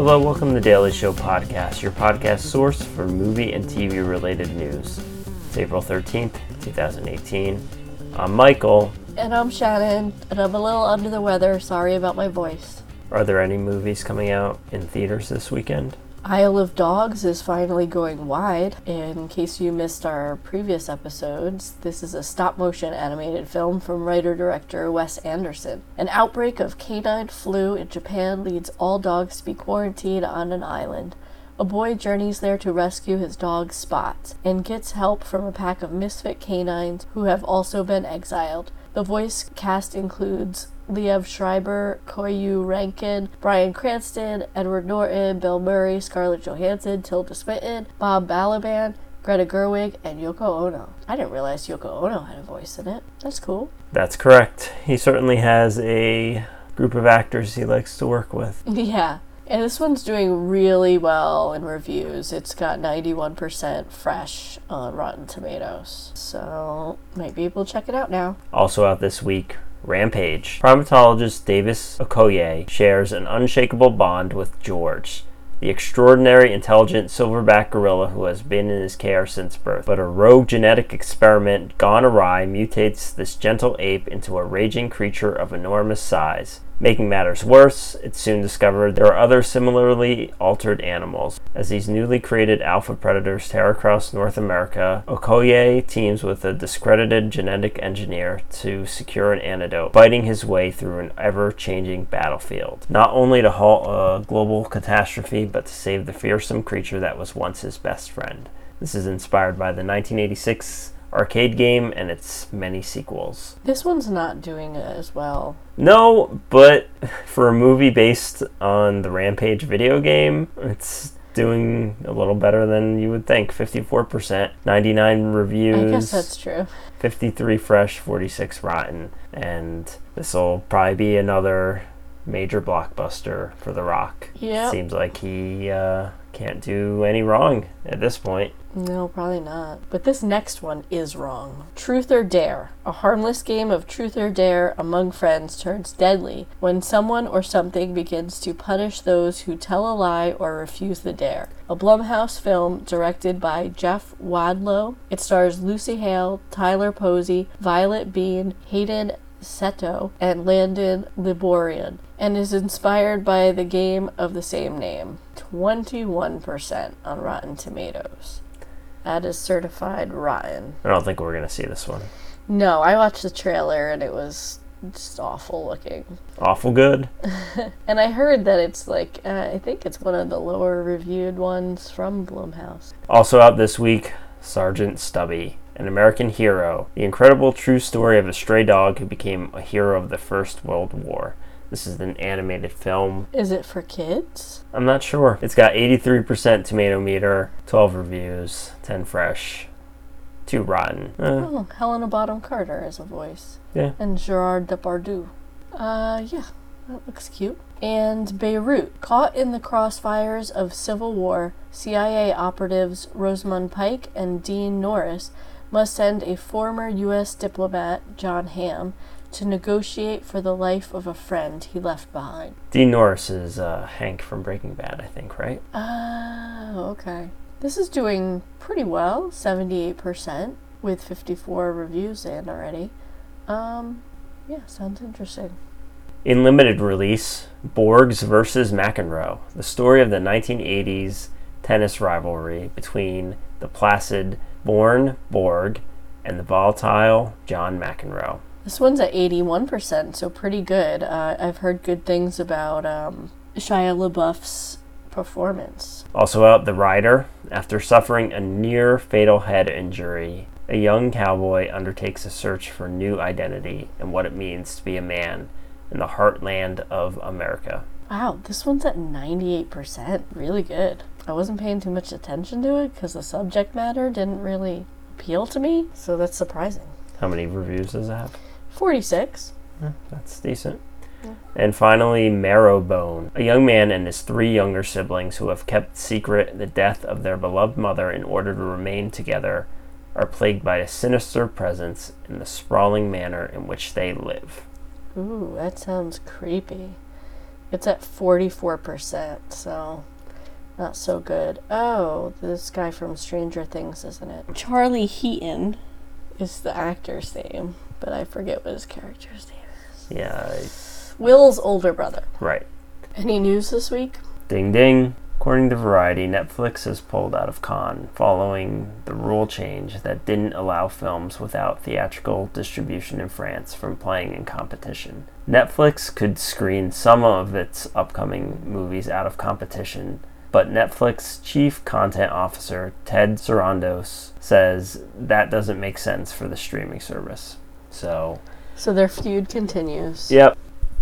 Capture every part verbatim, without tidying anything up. Hello, welcome to the Daily Show podcast, your podcast source for movie and T V related news. It's April thirteenth, twenty eighteen. I'm Michael. And I'm Shannon, and I'm a little under the weather. Sorry about my voice. Are there any movies coming out in theaters this weekend? Isle of Dogs is finally going wide. In case you missed our previous episodes, this is a stop-motion animated film from writer-director Wes Anderson. An outbreak of canine flu in Japan leads all dogs to be quarantined on an island. A boy journeys there to rescue his dog Spot, and gets help from a pack of misfit canines who have also been exiled. The voice cast includes Liev Schreiber, Koyu Rankin, Bryan Cranston, Edward Norton, Bill Murray, Scarlett Johansson, Tilda Swinton, Bob Balaban, Greta Gerwig, and Yoko Ono. I didn't realize Yoko Ono had a voice in it. That's cool. That's correct. He certainly has a group of actors he likes to work with. Yeah. And this one's doing really well in reviews. It's got ninety-one percent fresh on Rotten Tomatoes. So might be able to check it out now. Also out this week, Rampage. Primatologist Davis Okoye shares an unshakable bond with George, the extraordinary intelligent silverback gorilla who has been in his care since birth. But a rogue genetic experiment gone awry mutates this gentle ape into a raging creature of enormous size. Making matters worse, it's soon discovered there are other similarly altered animals. As these newly created alpha predators tear across North America, Okoye teams with a discredited genetic engineer to secure an antidote, fighting his way through an ever-changing battlefield, not only to halt a global catastrophe, but to save the fearsome creature that was once his best friend. This is inspired by the nineteen eighty-six arcade game and its many sequels. This one's not doing as well. No, but for a movie based on the Rampage video game, it's doing a little better than you would think. fifty-four percent, ninety-nine reviews. I guess that's true. fifty-three fresh, forty-six rotten. And this will probably be another major blockbuster for The Rock. Yeah. Seems like he uh, can't do any wrong at this point. No, probably not. But this next one is wrong. Truth or Dare. A harmless game of truth or dare among friends turns deadly when someone or something begins to punish those who tell a lie or refuse the dare. A Blumhouse film directed by Jeff Wadlow. It stars Lucy Hale, Tyler Posey, Violet Bean, Hayden Seto, and Landon Liborian, and is inspired by the game of the same name. twenty-one percent on Rotten Tomatoes. That is certified rotten. I don't think we're going to see this one. No, I watched the trailer and it was just awful looking. Awful good. And I heard that it's like, uh, I think it's one of the lower reviewed ones from Blumhouse. Also out this week, Sergeant Stubby, an American hero. The incredible true story of a stray dog who became a hero of the First World War. This is an animated film. Is it for kids? I'm not sure. It's got eighty-three percent tomato meter, twelve reviews, ten fresh, two rotten. Uh, oh, Helena Bonham Carter as a voice. Yeah. And Gerard Depardieu. Uh, yeah, that looks cute. And Beirut. Caught in the crossfires of Civil War, C I A operatives Rosamund Pike and Dean Norris must send a former U S diplomat, John Hamm, to negotiate for the life of a friend he left behind. Dean Norris is uh, Hank from Breaking Bad, I think, right? Oh, uh, okay. This is doing pretty well, seventy-eight percent, with fifty-four reviews in already. Um, yeah, sounds interesting. In limited release, Borgs versus McEnroe, the story of the nineteen eighties tennis rivalry between the placid Born Borg and the volatile John McEnroe. This one's at eighty-one percent, so pretty good. Uh, I've heard good things about um, Shia LaBeouf's performance. Also out, The Rider. After suffering a near-fatal head injury, a young cowboy undertakes a search for new identity and what it means to be a man in the heartland of America. Wow, this one's at ninety-eight percent. Really good. I wasn't paying too much attention to it because the subject matter didn't really appeal to me, so that's surprising. How many reviews does it have? forty-six. Yeah, that's decent. Yeah. And finally, Marrowbone, a young man and his three younger siblings who have kept secret the death of their beloved mother in order to remain together, are plagued by a sinister presence in the sprawling manor in which they live. Ooh, that sounds creepy. It's at forty-four percent, so not so good. Oh, this guy from Stranger Things, isn't it? Charlie Heaton is the actor's name, but I forget what his character's name is. Yeah. I... Will's older brother. Right. Any news this week? Ding, ding. According to Variety, Netflix has pulled out of Cannes following the rule change that didn't allow films without theatrical distribution in France from playing in competition. Netflix could screen some of its upcoming movies out of competition, but Netflix Chief Content Officer Ted Sarandos says that doesn't make sense for the streaming service. So, so their feud continues. Yep.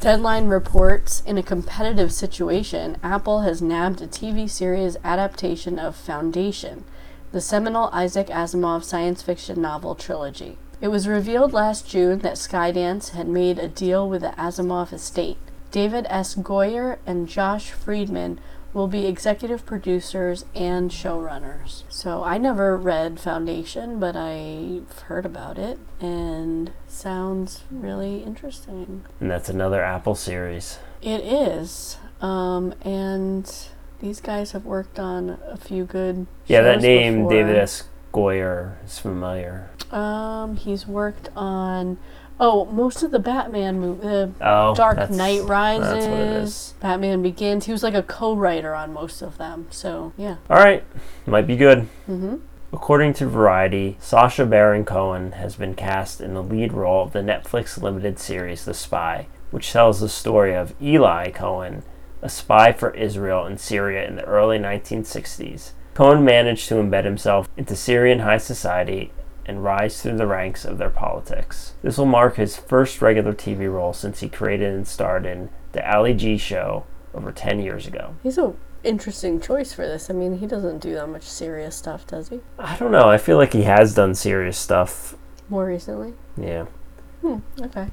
Deadline reports, in a competitive situation, Apple has nabbed a T V series adaptation of Foundation, the seminal Isaac Asimov science fiction novel trilogy. It was revealed last June that Skydance had made a deal with the Asimov estate. David S. Goyer and Josh Friedman will be executive producers and showrunners. So I never read Foundation, but I've heard about it, and sounds really interesting. And that's another Apple series. It is. Um, and these guys have worked on a few good yeah, shows. Yeah, that name, before. David S. Goyer, is familiar. Um, he's worked on... Oh, most of the Batman movie, the oh, Dark Knight Rises, that's what it is. Batman Begins. He was like a co-writer on most of them, so yeah. All right, might be good. Mm-hmm. According to Variety, Sacha Baron Cohen has been cast in the lead role of the Netflix limited series The Spy, which tells the story of Eli Cohen, a spy for Israel and Syria in the early nineteen sixties. Cohen managed to embed himself into Syrian high society and rise through the ranks of their politics. This will mark his first regular T V role since he created and starred in The Ali G Show over ten years ago. He's an interesting choice for this. I mean, he doesn't do that much serious stuff, does he? I don't know. I feel like he has done serious stuff. More recently? Yeah. Hmm, okay.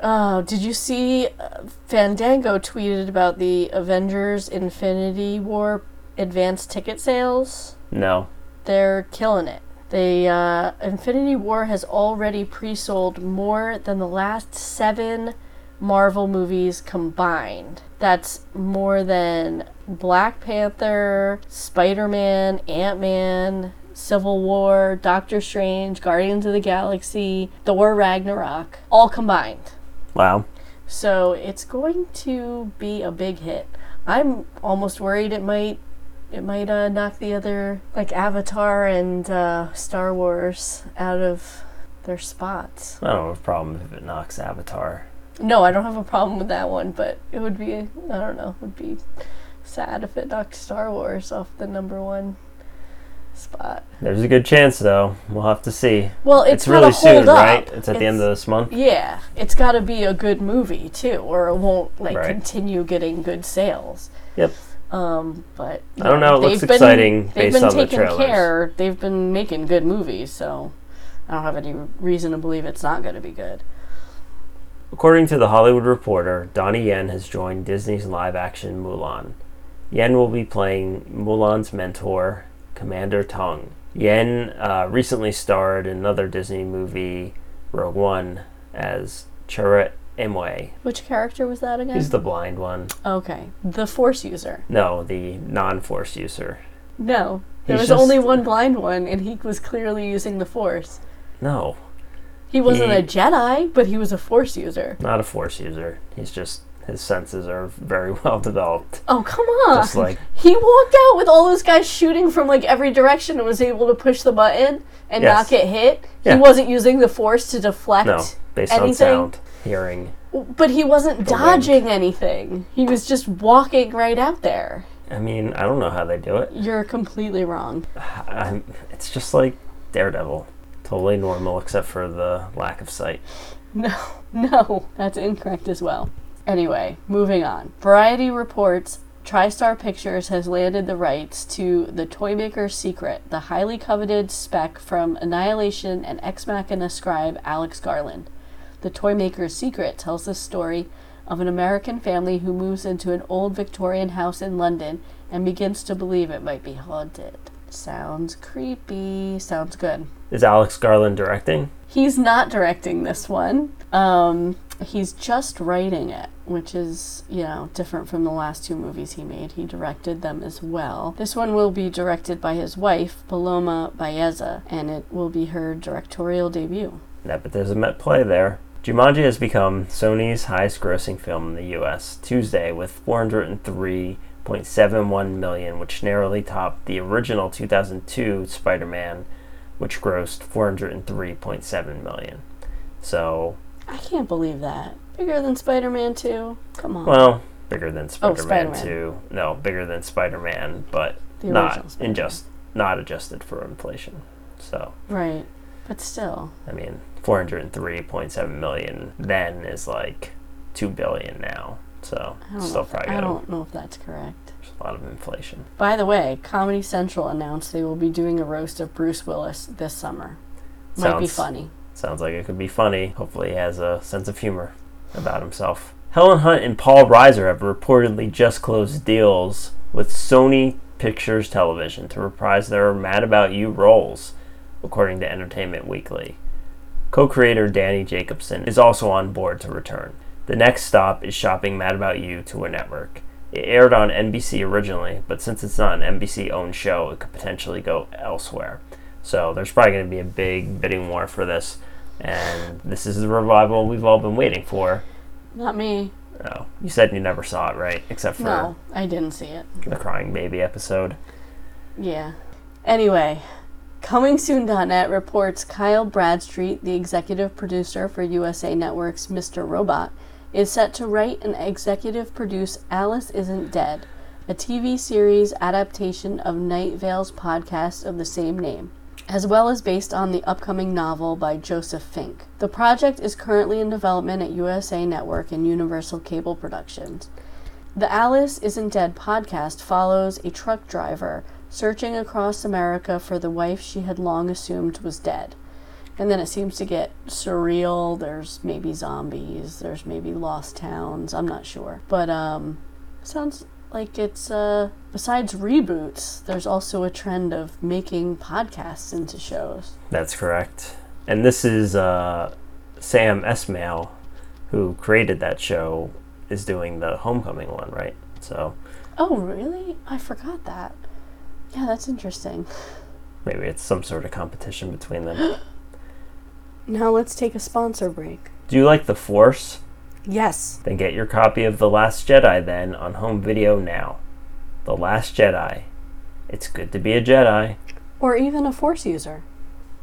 Uh, did you see uh, Fandango tweeted about the Avengers Infinity War advanced ticket sales? No. They're killing it. The uh, Infinity War has already pre-sold more than the last seven Marvel movies combined. That's more than Black Panther, Spider-Man, Ant-Man, Civil War, Doctor Strange, Guardians of the Galaxy, Thor Ragnarok, all combined. Wow. So it's going to be a big hit. I'm almost worried it might It might uh, knock the other, like Avatar and uh, Star Wars, out of their spots. I don't have a problem if it knocks Avatar. No, I don't have a problem with that one, but it would be, I don't know, it would be sad if it knocked Star Wars off the number one spot. There's a good chance, though. We'll have to see. Well, it's, it's really soon, up. right? It's at it's, the end of this month? Yeah. It's got to be a good movie, too, or it won't, like, right. continue getting good sales. Yep. Um, but I don't know. It looks been, exciting based on the trailers. They've been taking care. They've been making good movies, so I don't have any reason to believe it's not going to be good. According to The Hollywood Reporter, Donnie Yen has joined Disney's live-action Mulan. Yen will be playing Mulan's mentor, Commander Tong. Yen uh, recently starred in another Disney movie, Rogue One, as Chirrut Imwe. Which character was that again? He's the blind one. Okay. The force user. No, the non-force user. No. There He's was just... only one blind one, and he was clearly using the force. No. He wasn't he... a Jedi, but he was a force user. Not a force user. He's just, his senses are very well developed. Oh, come on. Just like... He walked out with all those guys shooting from, like, every direction and was able to push the button and yes. not get hit. Yeah. He wasn't using the force to deflect no, based anything. on sound. Hearing. But he wasn't dodging wind. anything. He was just walking right out there. I mean, I don't know how they do it. You're completely wrong. I'm, it's just like Daredevil. Totally normal except for the lack of sight. No, no, that's incorrect as well. Anyway, moving on. Variety reports TriStar Pictures has landed the rights to The Toymaker's Secret, the highly coveted spec from Annihilation and Ex Machina scribe Alex Garland. The Toymaker's Secret tells the story of an American family who moves into an old Victorian house in London and begins to believe it might be haunted. Sounds creepy. Sounds good. Is Alex Garland directing? He's not directing this one. Um, he's just writing it. which is, you know, different from the last two movies he made. He directed them as well. This one will be directed by his wife, Paloma Baeza, and it will be her directorial debut. Yeah, but there's a Met play there. Jumanji has become Sony's highest-grossing film in the U S Tuesday with four hundred three point seven one million dollars, which narrowly topped the original two thousand two Spider-Man, which grossed four hundred three point seven million dollars. So... I can't believe that. Bigger than Spider-Man two? Come on. Well, bigger than Spider-Man, oh, Spider-Man. two. No, bigger than Spider-Man, but the not Spider-Man. Just, not adjusted for inflation. So... Right. But still. I mean, four hundred three point seven million then is like two billion now. So, still probably I don't know if that's correct. There's a lot of inflation. By the way, Comedy Central announced they will be doing a roast of Bruce Willis this summer. Might sounds, be funny. Sounds like it could be funny. Hopefully he has a sense of humor about himself. Helen Hunt and Paul Reiser have reportedly just closed deals with Sony Pictures Television to reprise their Mad About You roles, according to Entertainment Weekly. Co-creator Danny Jacobson is also on board to return. The next stop is shopping Mad About You to a network. It aired on N B C originally, but since it's not an N B C-owned show, it could potentially go elsewhere. So there's probably going to be a big bidding war for this, and this is the revival we've all been waiting for. Not me. Oh, you said you never saw it, right? Except for... No, I didn't see it. The Crying Baby episode. Yeah. Anyway... Coming Soon dot net reports Kyle Bradstreet, the executive producer for U S A Network's Mister Robot, is set to write and executive produce Alice Isn't Dead, a T V series adaptation of Night Vale's podcast of the same name, as well as based on the upcoming novel by Joseph Fink. The project is currently in development at U S A Network and Universal Cable Productions. The Alice Isn't Dead podcast follows a truck driver searching across America for the wife she had long assumed was dead. And then it seems to get surreal. There's maybe zombies. There's maybe lost towns. I'm not sure. But um, sounds like it's, uh, besides reboots, there's also a trend of making podcasts into shows. That's correct. And this is uh, Sam Esmail, who created that show, is doing the Homecoming one, right? So. Oh, really? I forgot that. Yeah, that's interesting. Maybe it's some sort of competition between them. Now let's take a sponsor break. Do you like The Force? Yes. Then get your copy of The Last Jedi then on home video now. The Last Jedi. It's good to be a Jedi. Or even a Force user.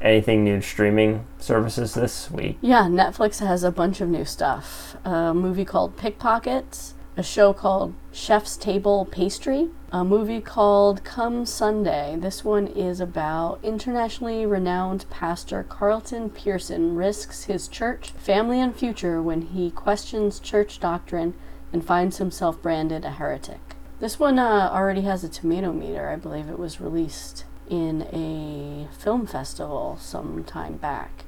Anything new streaming services this week? Yeah, Netflix has a bunch of new stuff. A movie called Pickpockets. A show called Chef's Table Pastry, a movie called Come Sunday. This one is about internationally renowned pastor Carlton Pearson risks his church, family, and future when he questions church doctrine and finds himself branded a heretic. This one uh, already has a tomato meter. I believe it was released in a film festival some time back,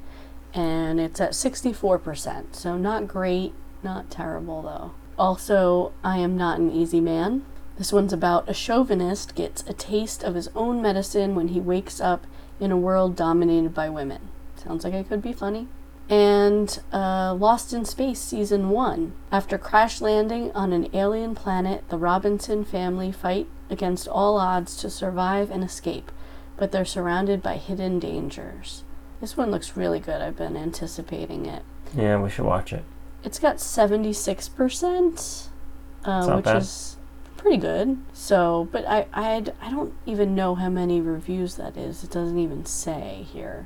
and it's at sixty-four percent, so not great, not terrible though. Also, I Am Not an Easy Man. This one's about a chauvinist gets a taste of his own medicine when he wakes up in a world dominated by women. Sounds like it could be funny. And uh, Lost in Space Season one. After crash landing on an alien planet, the Robinson family fight against all odds to survive and escape, but they're surrounded by hidden dangers. This one looks really good. I've been anticipating it. Yeah, we should watch it. It's got seventy-six percent, uh, which bad. Is pretty good. So, but I, I'd, I don't even know how many reviews that is. It doesn't even say here.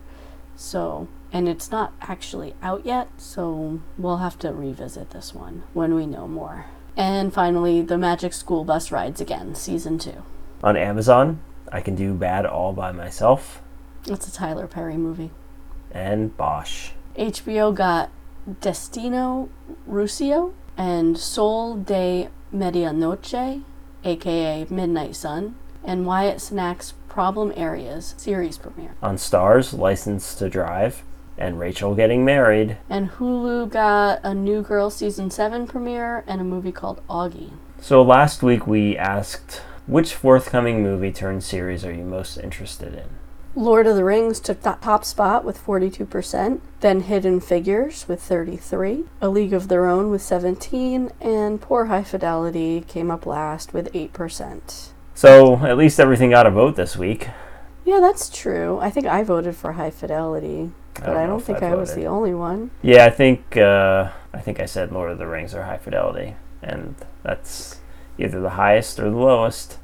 So, and it's not actually out yet. So we'll have to revisit this one when we know more. And finally, The Magic School Bus Rides Again, Season two. On Amazon, I Can Do Bad All By Myself. That's a Tyler Perry movie. And Bosch. H B O got Destino Ruscio and Sol de Medianoche, aka Midnight Sun, and Wyatt Snack's Problem Areas series premiere. On Stars, License to Drive and Rachel Getting Married. And Hulu got a New Girl Season seven premiere and a movie called Augie. So last week we asked, which forthcoming movie turned series are you most interested in? Lord of the Rings took that top spot with forty-two percent, then Hidden Figures with thirty-three, A League of Their Own with seventeen, and Poor High Fidelity came up last with eight percent. So, at least everything got a vote this week. Yeah, that's true. I think I voted for High Fidelity, but I don't, I don't think I, I was the only one. Yeah, I think uh, I think I said Lord of the Rings or High Fidelity, and that's either the highest or the lowest.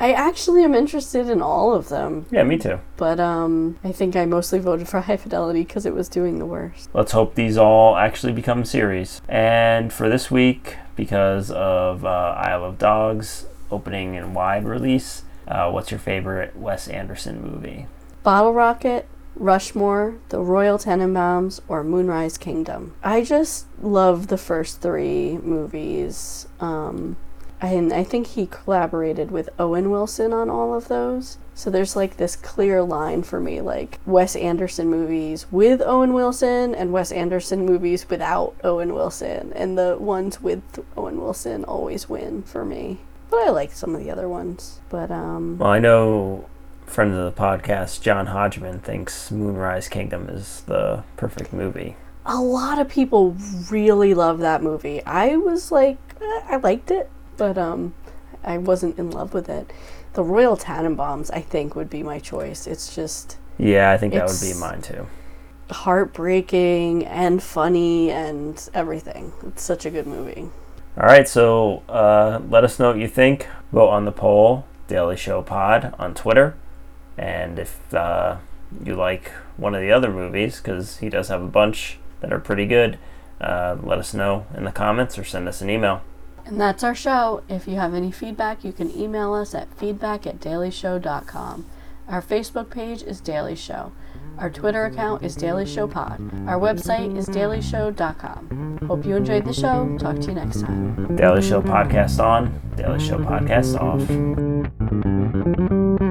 I actually am interested in all of them. Yeah, me too. But um, I think I mostly voted for High Fidelity because it was doing the worst. Let's hope these all actually become series. And for this week, because of uh, Isle of Dogs opening in wide release, uh, what's your favorite Wes Anderson movie? Bottle Rocket, Rushmore, The Royal Tenenbaums, or Moonrise Kingdom. I just love the first three movies. Um... And I think he collaborated with Owen Wilson on all of those. So there's like this clear line for me, like Wes Anderson movies with Owen Wilson and Wes Anderson movies without Owen Wilson. And the ones with Owen Wilson always win for me. But I like some of the other ones. But, um... Well, I know friend of the podcast, John Hodgman, thinks Moonrise Kingdom is the perfect movie. A lot of people really love that movie. I was like, eh, I liked it. But um, I wasn't in love with it. The Royal Tenenbaums, I think, would be my choice. It's just... Yeah, I think that would be mine, too. Heartbreaking and funny and everything. It's such a good movie. All right, so uh, let us know what you think. Vote on the poll, Daily Show Pod, on Twitter. And if uh, you like one of the other movies, because he does have a bunch that are pretty good, uh, let us know in the comments or send us an email. And that's our show. If you have any feedback, you can email us at feedback at daily show dot com. Our Facebook page is Daily Show. Our Twitter account is Daily Show Pod. Our website is daily show dot com. Hope you enjoyed the show. Talk to you next time. Daily Show Podcast on, Daily Show Podcast off.